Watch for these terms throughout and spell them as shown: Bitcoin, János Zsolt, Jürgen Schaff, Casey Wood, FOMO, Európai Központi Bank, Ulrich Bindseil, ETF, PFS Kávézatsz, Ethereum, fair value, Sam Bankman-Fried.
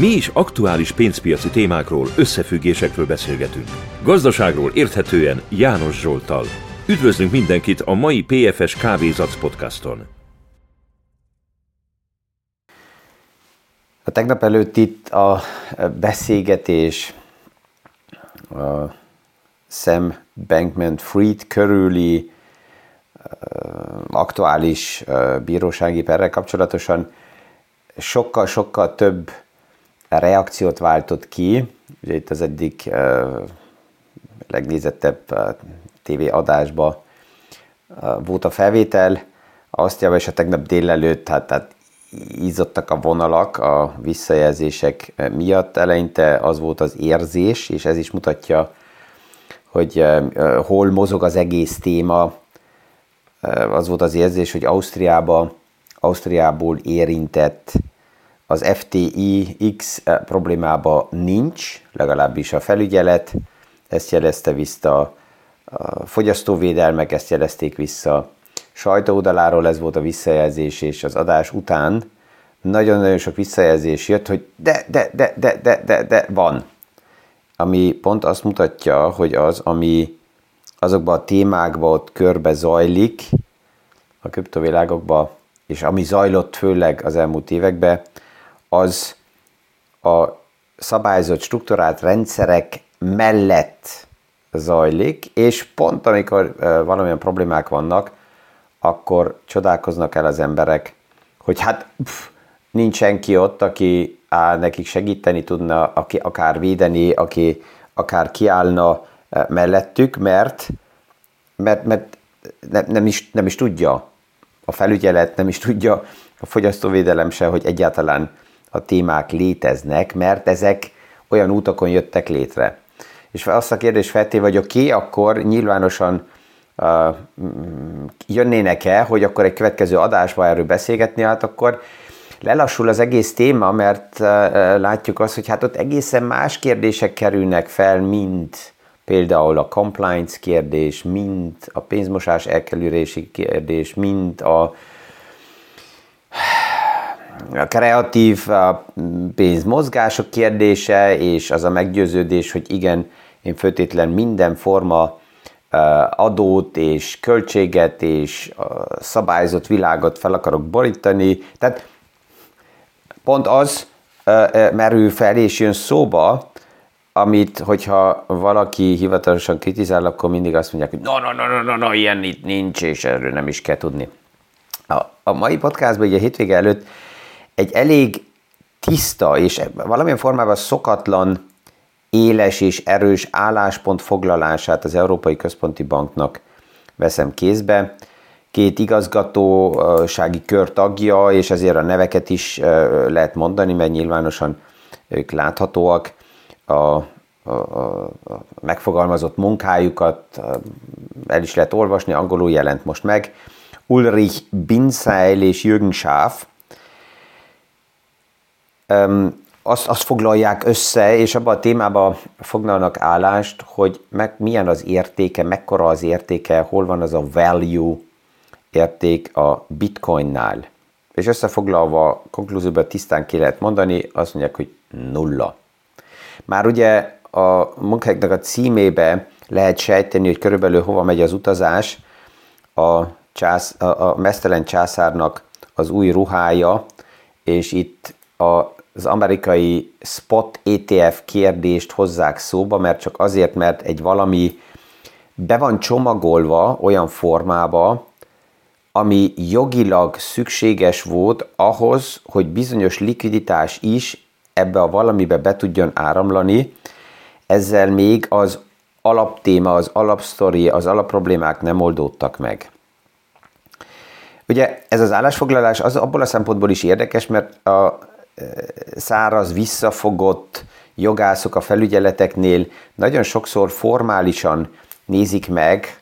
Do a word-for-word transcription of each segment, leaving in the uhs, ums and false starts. Mi is aktuális pénzpiaci témákról, összefüggésekről beszélgetünk. Gazdaságról érthetően János Zsolttal. Üdvözlünk mindenkit a mai pé ef es Kávézatsz podcaston. A tegnap előtt itt a beszélgetés a Sam Bankman-Fried körüli aktuális bírósági perrel kapcsolatosan sokkal-sokkal több reakciót váltott ki. Ugye itt az egyik legnézettebb tévéadásban volt a felvétel. Azt javaslat, és a tegnap délelőtt hát, hát izzadtak a vonalak a visszajelzések miatt. Eleinte az volt az érzés, és ez is mutatja, hogy hol mozog az egész téma. Az volt az érzés, hogy Ausztriába, Ausztriából érintett az ef té iksz problémába nincs, legalábbis a felügyelet. Ezt jelezte vissza a fogyasztóvédelmek, ezt jelezték vissza sajtóoldaláról, ez volt a visszajelzés, és az adás után nagyon-nagyon sok visszajelzés jött, hogy de, de, de, de, de, de, de van. Ami pont azt mutatja, hogy az, ami azokban a témákban ott körbe zajlik, a kriptovilágokban, és ami zajlott főleg az elmúlt években, az a szabályozott strukturált rendszerek mellett zajlik, és pont amikor valamilyen problémák vannak, akkor csodálkoznak el az emberek, hogy hát pff, nincs senki ott, aki á, nekik segíteni tudna, aki akár védeni, aki akár kiállna mellettük, mert, mert, mert ne, nem, is, nem is tudja a felügyelet, nem is tudja a fogyasztóvédelem se, hogy egyáltalán a témák léteznek, mert ezek olyan útakon jöttek létre. És azt a kérdés feltéve, hogy oké, akkor nyilvánosan uh, jönnének-e, hogy akkor egy következő adásban erről beszélgetni, hát akkor lelassul az egész téma, mert uh, látjuk azt, hogy hát ott egészen más kérdések kerülnek fel, mint például a compliance kérdés, mint a pénzmosás elkerülési kérdés, mint a A kreatív pénzmozgások kérdése, és az a meggyőződés, hogy igen, én főtétlen minden forma adót és költséget és szabályozott világot fel akarok borítani. Tehát pont az merül fel és jön szóba, amit, hogyha valaki hivatalosan kritizál, akkor mindig azt mondják, hogy no, no, no, no, no, no, ilyen itt nincs, és erről nem is kell tudni. A mai podcastban, ugye a hétvége előtt egy elég tiszta és valamilyen formában szokatlan, éles és erős álláspont foglalását az Európai Központi Banknak veszem kézbe. Két igazgatósági kör tagja, és ezért a neveket is lehet mondani, mert nyilvánosan ők láthatóak. A, a, a megfogalmazott munkájukat el is lehet olvasni, angolul jelent most meg. Ulrich Bindseil és Jürgen Schaff. Azt, azt foglalják össze, és abban a témában foglalnak állást, hogy meg, milyen az értéke, mekkora az értéke, hol van az a value érték a bitcoinnál. És összefoglalva, konklúzióban tisztán ki lehet mondani, azt mondják, hogy nulla. Már ugye a munkáknak a címébe lehet sejteni, hogy körülbelül hova megy az utazás. A, csász, a, a mesztelen császárnak az új ruhája, és itt az amerikai spot é té ef kérdést hozzák szóba, mert csak azért, mert egy valami be van csomagolva olyan formába, ami jogilag szükséges volt ahhoz, hogy bizonyos likviditás is ebbe a valamibe be tudjon áramlani. Ezzel még az alaptéma, az alapsztori, az alapproblémák nem oldódtak meg. Ugye ez az állásfoglalás az abból a szempontból is érdekes, mert a száraz, visszafogott jogászok a felügyeleteknél nagyon sokszor formálisan nézik meg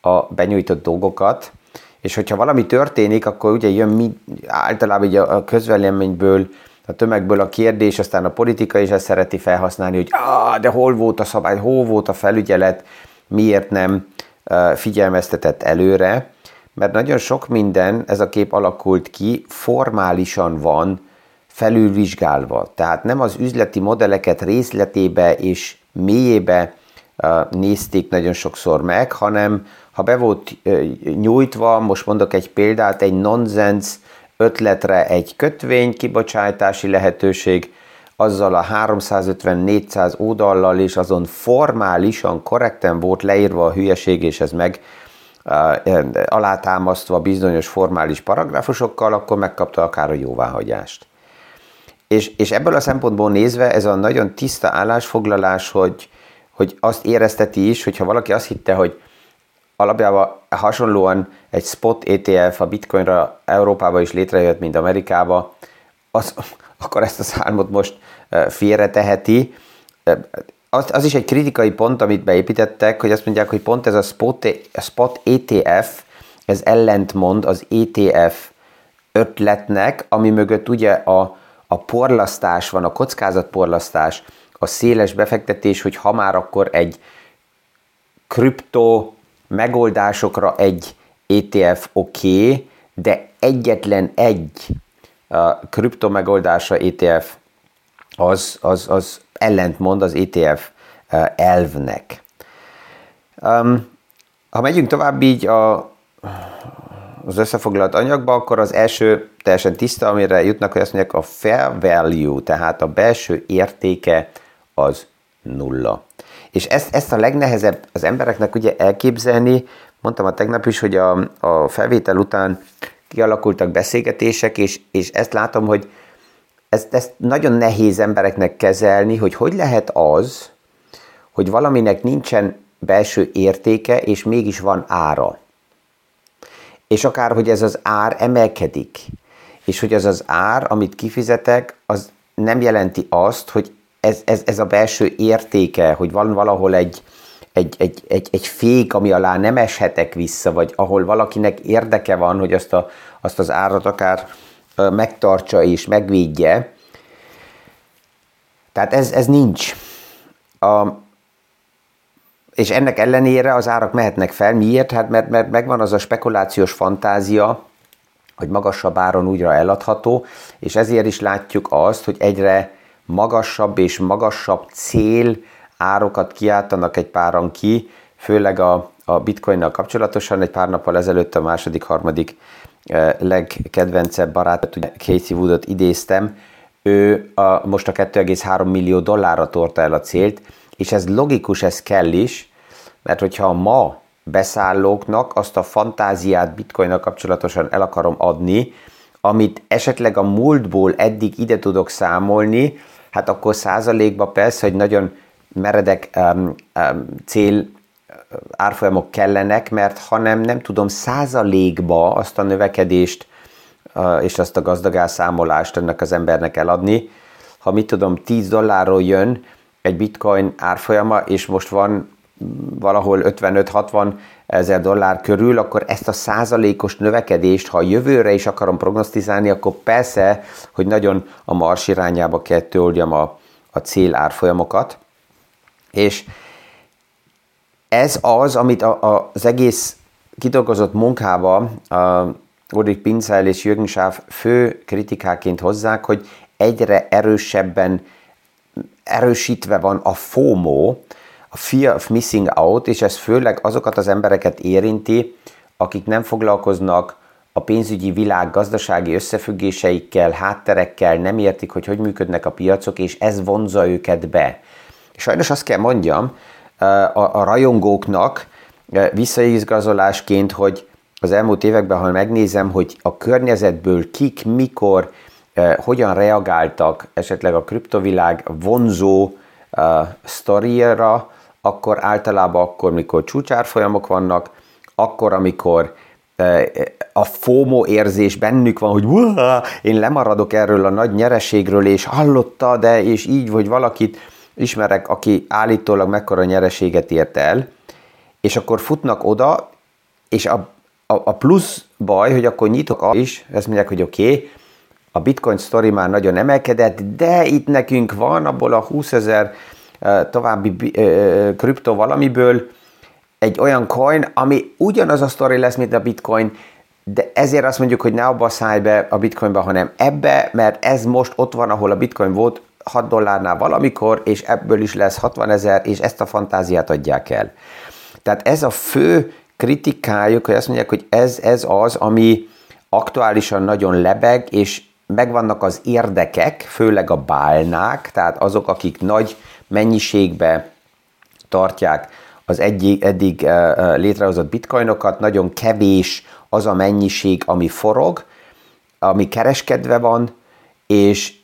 a benyújtott dolgokat, és hogyha valami történik, akkor ugye jön mi, általában ugye a közvéleményből, a tömegből a kérdés, aztán a politika is ezt szereti felhasználni, hogy ah, de hol volt a szabály, hol volt a felügyelet, miért nem figyelmeztetett előre, mert nagyon sok minden, ez a kép alakult ki, formálisan van felülvizsgálva. Tehát nem az üzleti modelleket részletébe és mélyébe nézték nagyon sokszor meg, hanem ha be volt nyújtva, most mondok egy példát, egy nonsense ötletre egy kötvény kibocsátási lehetőség, azzal a háromszázötven-négyszáz oldallal és azon formálisan, korrekten volt leírva a hülyeség, és ez meg alátámasztva bizonyos formális paragrafusokkal, akkor megkapta akár a jóváhagyást. És, és ebből a szempontból nézve ez a nagyon tiszta állásfoglalás, hogy, hogy azt érezteti is, hogyha valaki azt hitte, hogy alapjában hasonlóan egy spot é té ef a bitcoinra Európába is létrejött, mint Amerikába, az, akkor ezt a számot most félreteheti. Az, az is egy kritikai pont, amit beépítettek, hogy azt mondják, hogy pont ez a spot, a spot é té ef, ez ellentmond az é té ef ötletnek, ami mögött ugye a, a porlasztás van, a kockázatporlasztás, a széles befektetés, hogy ha már akkor egy kriptó megoldásokra egy é té ef oké, okay, de egyetlen egy a kripto megoldása é té ef az, az, az ellentmond az é té ef elvnek. Um, ha megyünk tovább így a, az összefoglalt anyagba, akkor az első teljesen tiszta, amire jutnak, hogy azt mondják, a fair value, tehát a belső értéke az nulla. És ezt, ezt a legnehezebb az embereknek ugye elképzelni, mondtam a tegnap is, hogy a, a felvétel után kialakultak beszélgetések, és, és ezt látom, hogy ezt, ezt nagyon nehéz embereknek kezelni, hogy hogy lehet az, hogy valaminek nincsen belső értéke, és mégis van ára. És akár, hogy ez az ár emelkedik, és hogy az az ár, amit kifizetek, az nem jelenti azt, hogy ez, ez, ez a belső értéke, hogy van valahol egy, Egy, egy, egy, egy fék, ami alá nem eshetek vissza, vagy ahol valakinek érdeke van, hogy azt, a, azt az árat akár megtartsa és megvédje. Tehát ez, ez nincs. A, és ennek ellenére az árak mehetnek fel. Miért? Hát mert, mert megvan az a spekulációs fantázia, hogy magasabb áron újra eladható, és ezért is látjuk azt, hogy egyre magasabb és magasabb cél árokat kiáltanak egy páran ki, főleg a, a bitcoinnal kapcsolatosan. Egy pár nappal ezelőtt a második, harmadik eh, legkedvencebb barát, ugye Casey Woodot idéztem, ő a, most a két egész három millió dollárra tolta el a célt, és ez logikus, ez kell is, mert hogyha ma beszállóknak azt a fantáziát bitcoinnal kapcsolatosan el akarom adni, amit esetleg a múltból eddig ide tudok számolni, hát akkor százalékban persze, hogy nagyon meredek um, um, cél árfolyamok kellenek, mert ha nem, nem tudom százalékba azt a növekedést uh, és azt a gazdagásszámolást ennek az embernek eladni. Ha mit tudom, tíz dollárról jön egy bitcoin árfolyama, és most van valahol ötvenöt-hatvan ezer dollár körül, akkor ezt a százalékos növekedést, ha jövőre is akarom prognosztizálni, akkor persze, hogy nagyon a mars irányába kell töldjem a, a cél árfolyamokat. És ez az, amit a, a, az egész kidolgozott munkába Ulrich Bindseil és Jürgen Schaff fő kritikáként hozzák, hogy egyre erősebben erősítve van a FOMO, a Fear of Missing Out, és ez főleg azokat az embereket érinti, akik nem foglalkoznak a pénzügyi világ gazdasági összefüggéseikkel, hátterekkel, nem értik, hogy hogy működnek a piacok, és ez vonzza őket be. Sajnos azt kell mondjam a rajongóknak visszaigazolásként, hogy az elmúlt években, ha megnézem, hogy a környezetből kik, mikor, hogyan reagáltak esetleg a kriptovilág vonzó sztoriára, akkor általában akkor, mikor csúcsárfolyamok vannak, akkor, amikor a FOMO érzés bennük van, hogy én lemaradok erről a nagy nyereségről, és hallotta, de és így, vagy valakit ismerek, aki állítólag mekkora nyereséget ért el, és akkor futnak oda, és a, a, a plusz baj, hogy akkor nyitok a is, ezt mondják, hogy oké, okay, a bitcoin sztori már nagyon emelkedett, de itt nekünk van abból a húszezer további kripto valamiből egy olyan coin, ami ugyanaz a sztori lesz, mint a bitcoin, de ezért azt mondjuk, hogy ne abba szállj be a bitcoinba, hanem ebbe, mert ez most ott van, ahol a bitcoin volt hat dollárnál valamikor, és ebből is lesz hatvanezer, és ezt a fantáziát adják el. Tehát ez a fő kritikájuk, hogy azt mondják, hogy ez, ez az, ami aktuálisan nagyon lebeg, és megvannak az érdekek, főleg a bálnák, tehát azok, akik nagy mennyiségbe tartják az eddig, eddig létrehozott bitcoinokat, nagyon kevés az a mennyiség, ami forog, ami kereskedve van, és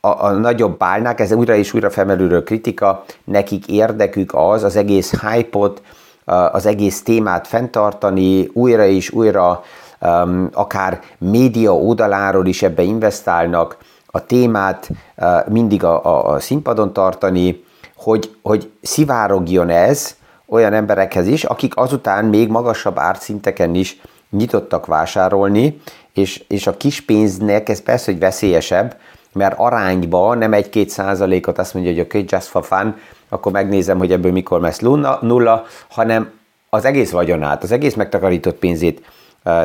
a, a nagyobb bálnák, ez újra és újra felmerülő kritika, nekik érdekük az, az egész hype-ot, az egész témát fenntartani, újra és újra um, akár média oldaláról is ebbe investálnak, a témát uh, mindig a, a, a színpadon tartani, hogy, hogy szivárogjon ez olyan emberekhez is, akik azután még magasabb árszinteken is nyitottak vásárolni, és, és a kis pénznek ez persze, hogy veszélyesebb, mert arányba nem egy-két százalékot azt mondja, hogy oké, okay, just for fun, akkor megnézem, hogy ebből mikor lesz nulla, hanem az egész vagyonát, az egész megtakarított pénzét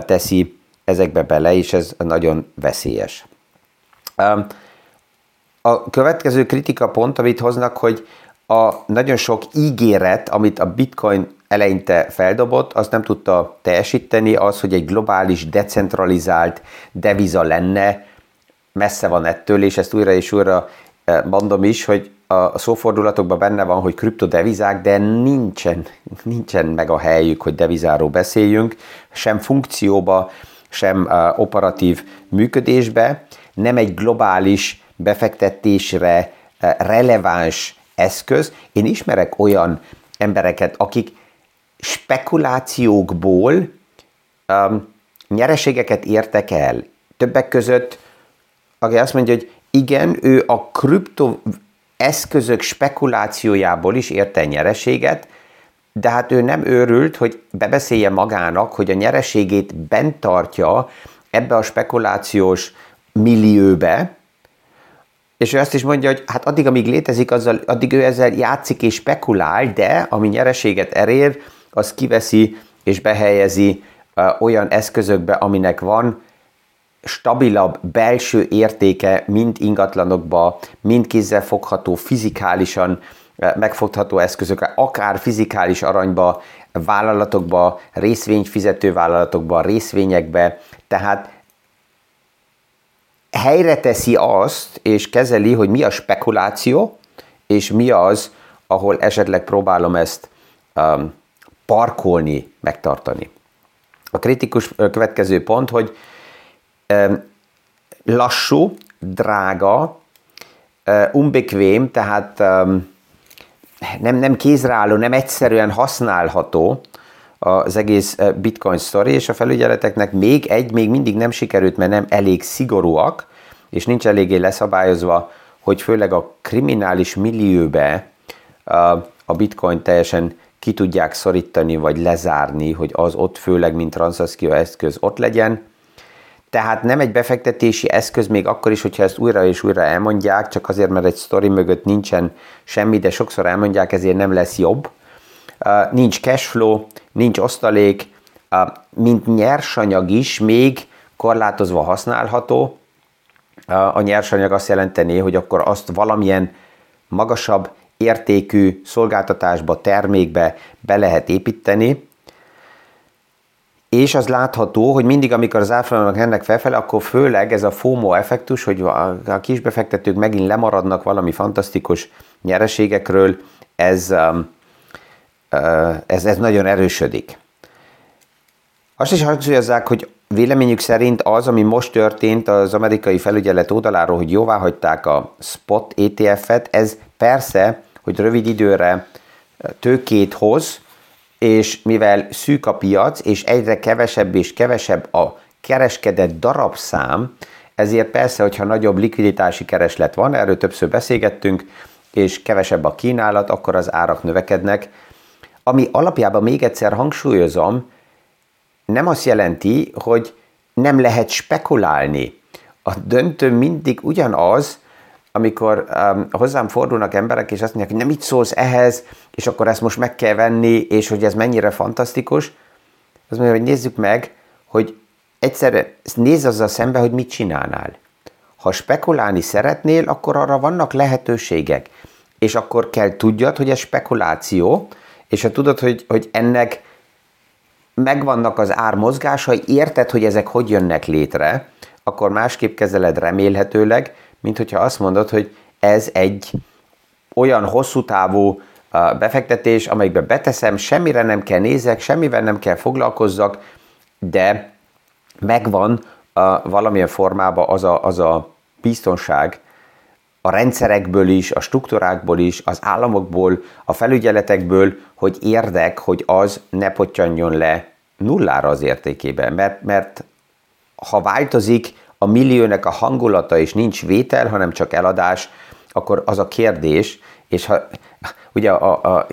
teszi ezekbe bele, és ez nagyon veszélyes. A következő kritikapont, amit hoznak, hogy a nagyon sok ígéret, amit a bitcoin eleinte feldobott, azt nem tudta teljesíteni, az, hogy egy globális, decentralizált deviza lenne, messze van ettől, és ezt újra és újra mondom is, hogy a szófordulatokban benne van, hogy kriptodevizák, de nincsen, nincsen meg a helyük, hogy devizáról beszéljünk, sem funkcióba, sem operatív működésbe, nem egy globális befektetésre releváns eszköz. Én ismerek olyan embereket, akik spekulációkból um, nyereségeket értek el. Többek között, aki azt mondja, hogy igen, ő a kripto eszközök spekulációjából is érte nyereséget, de hát ő nem őrült, hogy bebeszélje magának, hogy a nyereségét bent tartja ebbe a spekulációs millióbe, és ő azt is mondja, hogy hát addig, amíg létezik, azzal, addig ő ezzel játszik és spekulál, de ami nyereséget elér, az kiveszi és behelyezi olyan eszközökbe, aminek van stabilabb belső értéke, mind ingatlanokba, mind kézzelfogható, fizikálisan megfogható eszközökre, akár fizikális aranyba, vállalatokba, részvényfizető vállalatokba, részvényekbe, tehát helyre teszi azt, és kezeli, hogy mi a spekuláció, és mi az, ahol esetleg próbálom ezt um, parkolni, megtartani. A kritikus következő pont, hogy lassú, drága, unbekvém, tehát nem, nem kézreálló, nem egyszerűen használható az egész bitcoin sztori, és a felügyeleteknek még egy, még mindig nem sikerült, mert nem elég szigorúak, és nincs eléggé leszabályozva, hogy főleg a kriminális millióbe a bitcoin teljesen ki tudják szorítani, vagy lezárni, hogy az ott főleg, mint transzakció eszköz ott legyen. Tehát nem egy befektetési eszköz, még akkor is, hogyha ezt újra és újra elmondják, csak azért, mert egy sztori mögött nincsen semmi, de sokszor elmondják, ezért nem lesz jobb. Nincs cashflow, nincs osztalék, mint nyersanyag is még korlátozva használható. A nyersanyag azt jelenteni, hogy akkor azt valamilyen magasabb értékű szolgáltatásba, termékbe be lehet építeni. És az látható, hogy mindig, amikor az árfolyamok ennek felfele, akkor főleg ez a FOMO effektus, hogy a kisbefektetők megint lemaradnak valami fantasztikus nyereségekről, ez, ez, ez nagyon erősödik. Azt is hangsúlyozzák, hogy véleményük szerint az, ami most történt az amerikai felügyelet oldaláról, hogy jóváhagyták a spot é té ef-et, ez persze, hogy rövid időre tőkét hoz, és mivel szűk a piac, és egyre kevesebb és kevesebb a kereskedett darabszám, ezért persze, hogyha nagyobb likviditási kereslet van, erről többször beszélgettünk, és kevesebb a kínálat, akkor az árak növekednek. Ami alapjában, még egyszer hangsúlyozom, nem azt jelenti, hogy nem lehet spekulálni. A döntő mindig ugyanaz, amikor um, hozzám fordulnak emberek, és azt mondják, hogy nem mit szólsz ehhez, és akkor ezt most meg kell venni, és hogy ez mennyire fantasztikus, azt mondja, hogy nézzük meg, hogy egyszerre nézz azzal szembe, hogy mit csinálnál. Ha spekulálni szeretnél, akkor arra vannak lehetőségek, és akkor kell tudjad, hogy ez spekuláció, és ha tudod, hogy, hogy ennek megvannak az ármozgásai, érted, hogy ezek hogy jönnek létre, akkor másképp kezeled remélhetőleg, mint hogyha azt mondod, hogy ez egy olyan hosszú távú befektetés, amelyikbe beteszem, semmire nem kell nézek, semmivel nem kell foglalkozzak, de megvan a, valamilyen formában az a, az a biztonság a rendszerekből is, a struktúrákból is, az államokból, a felügyeletekből, hogy érdek, hogy az ne pottyanjon le nullára az értékében. Mert, mert ha változik a milliónek a hangulata, és nincs vétel, hanem csak eladás, akkor az a kérdés, és ha ugye a, a,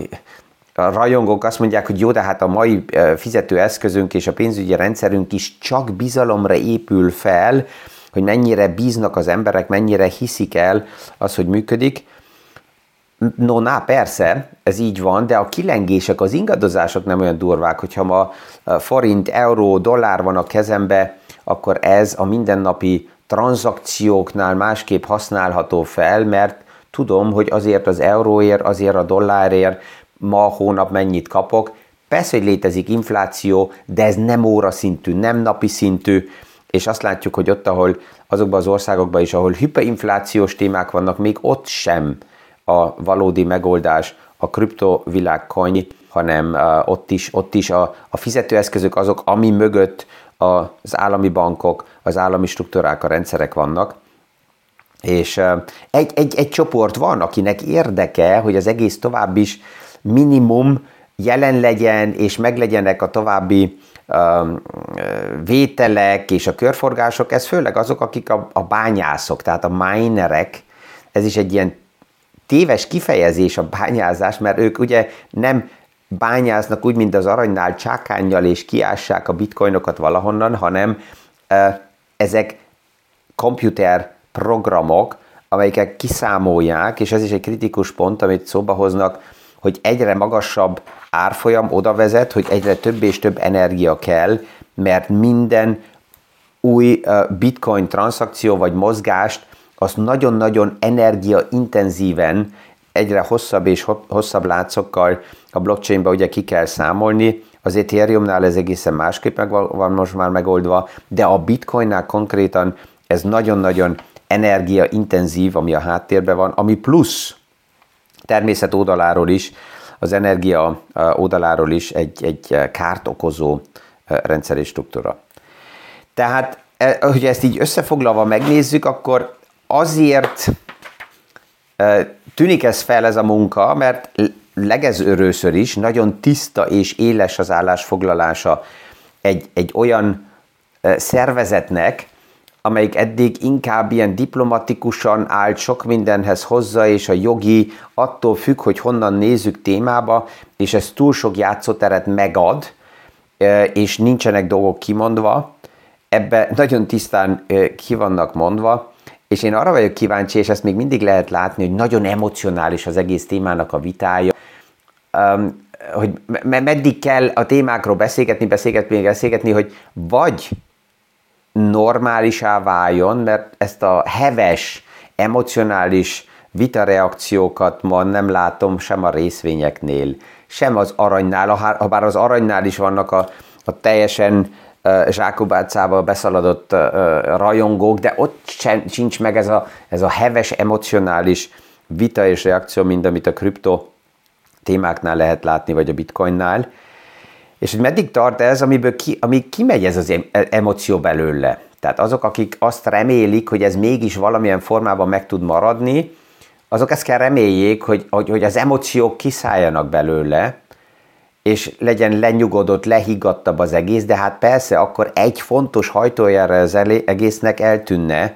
a rajongók azt mondják, hogy jó, de hát a mai fizetőeszközünk és a pénzügyi rendszerünk is csak bizalomra épül fel, hogy mennyire bíznak az emberek, mennyire hiszik el az, hogy működik. No, na, persze, ez így van, de a kilengések, az ingadozások nem olyan durvák, hogyha ma forint, euró, dollár van a kezembe, akkor ez a mindennapi tranzakcióknál másképp használható fel, mert tudom, hogy azért az euróért, azért a dollárért ma, hónap mennyit kapok. Persze, hogy létezik infláció, de ez nem óraszintű, nem napi szintű, és azt látjuk, hogy ott, ahol azokban az országokban is, ahol hiperinflációs témák vannak, még ott sem a valódi megoldás a kriptovilág kany, hanem ott is, ott is a, a fizetőeszközök azok, ami mögött az állami bankok, az állami struktúrák, a rendszerek vannak. És egy, egy, egy csoport van, akinek érdeke, hogy az egész tovább is minimum jelen legyen, és meglegyenek a további vételek és a körforgások, ez főleg azok, akik a, a bányászok, tehát a minerek. Ez is egy ilyen téves kifejezés a bányázás, mert ők ugye nem bányásznak úgy, mint az aranynál csákánnyal, és kiássák a bitcoinokat valahonnan, hanem ezek komputer programok, amelyeket kiszámolják, és ez is egy kritikus pont, amit szóba hoznak, hogy egyre magasabb árfolyam oda vezet, hogy egyre több és több energia kell, mert minden új bitcoin transzakció vagy mozgást az nagyon-nagyon energiaintenzíven, egyre hosszabb és hosszabb látszokkal a blockchainba ugye ki kell számolni. Az Ethereumnál ez egészen másképp meg van most már megoldva, de a bitcoinnál konkrétan ez nagyon-nagyon energiaintenzív, ami a háttérben van, ami plusz természet oldaláról is, az energia oldaláról is egy, egy kárt okozó rendszer és struktúra. Tehát, hogy ezt így összefoglalva megnézzük, akkor azért tűnik ez fel ez a munka, mert legelőször is nagyon tiszta és éles az állásfoglalása egy, egy olyan szervezetnek, amelyik eddig inkább ilyen diplomatikusan állt sok mindenhez hozzá, és a jogi attól függ, hogy honnan nézzük témába, és ez túl sok játszóteret megad, és nincsenek dolgok kimondva. Ebbe nagyon tisztán ki vannak mondva, és én arra vagyok kíváncsi, és ezt még mindig lehet látni, hogy nagyon emocionális az egész témának a vitája, hogy meddig kell a témákról beszélgetni, beszélgetni, beszélgetni, hogy vagy normálisá váljon, mert ezt a heves, emocionális vitareakciókat ma nem látom sem a részvényeknél, sem az aranynál, ha bár az aranynál is vannak a, a teljesen uh, zsákobácába beszaladott uh, rajongók, de ott sem, sincs meg ez a, ez a heves, emocionális vita és reakció, mint amit a kripto témáknál lehet látni, vagy a bitcoinnál. És hogy meddig tart ez, amiből ki, amíg kimegy ez az emóció belőle. Tehát azok, akik azt remélik, hogy ez mégis valamilyen formában meg tud maradni, azok ezt kell reméljék, hogy, hogy, hogy az emóciók kiszálljanak belőle, és legyen lenyugodott, lehiggadtabb az egész, de hát persze akkor egy fontos hajtójára az egésznek eltűnne,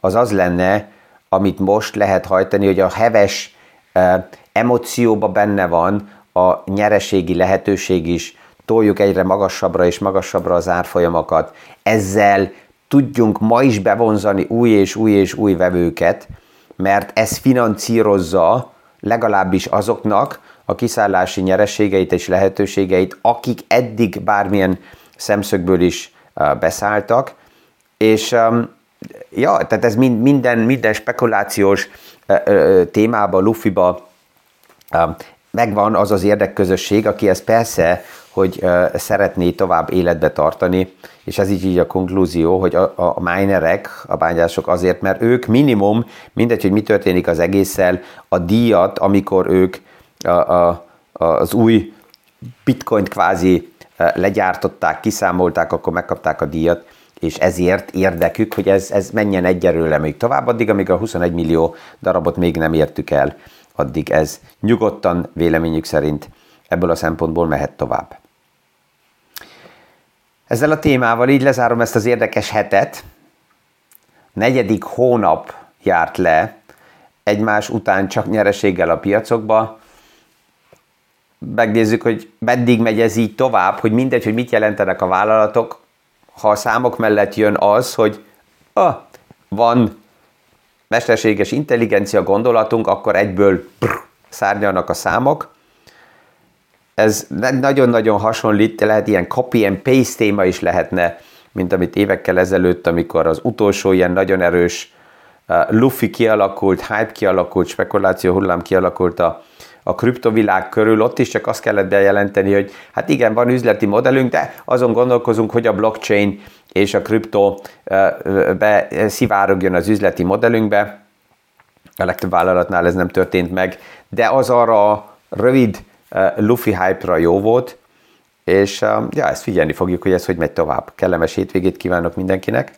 az az lenne, amit most lehet hajtani, hogy a heves eh, emócióba benne van a nyereségi lehetőség is, toljuk egyre magasabbra és magasabbra az árfolyamokat. Ezzel tudjunk ma is bevonzani új és új és új vevőket, mert ez finanszírozza legalábbis azoknak a kiszállási nyereségeit és lehetőségeit, akik eddig bármilyen szemszögből is beszálltak, és ja, tehát ez minden, minden spekulációs témába, lufiba megvan az az érdekközösség, aki ezt persze, hogy szeretné tovább életbe tartani, és ez így, így a konklúzió, hogy a, a minerek, a bányászok azért, mert ők minimum, mindegy, hogy mi történik az egésszel, a díjat, amikor ők a, a, az új bitcoint kvázi legyártották, kiszámolták, akkor megkapták a díjat, és ezért érdekük, hogy ez, ez menjen egyelőre még tovább, addig, amíg a huszonegy millió darabot még nem értük el, addig ez nyugodtan véleményük szerint ebből a szempontból mehet tovább. Ezzel a témával így lezárom ezt az érdekes hetet. Negyedik hónap járt le, egymás után csak nyereséggel a piacokba. Megnézzük, hogy meddig megy ez így tovább, hogy mindegy, hogy mit jelentenek a vállalatok, ha a számok mellett jön az, hogy ah, van mesterséges intelligencia gondolatunk, akkor egyből brr, szárnyalnak a számok. Ez nagyon-nagyon hasonlít, lehet ilyen copy and paste téma is lehetne, mint amit évekkel ezelőtt, amikor az utolsó ilyen nagyon erős uh, lufi kialakult, hype kialakult, spekuláció hullám kialakult a, a kriptovilág körül, ott is csak azt kellett bejelenteni, hogy hát igen, van üzleti modellünk, de azon gondolkozunk, hogy a blockchain és a kriptó uh, beszivárogjon az üzleti modellünkbe. A legtöbb vállalatnál ez nem történt meg, de az arra rövid lufi hype-ra jó volt, és ja, ezt figyelni fogjuk, hogy ez hogy megy tovább. Kellemes hétvégét kívánok mindenkinek,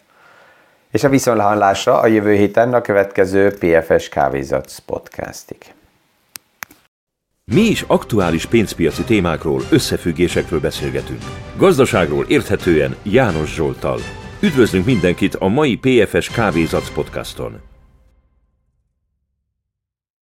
és a viszontlátásra a jövő héten a következő pé ef es Kávézatsz podcastig. Mi is aktuális pénzpiaci témákról, összefüggésekről beszélgetünk. Gazdaságról érthetően János Zsolttal. Üdvözlünk mindenkit a mai pé ef es Kávézatsz podcaston!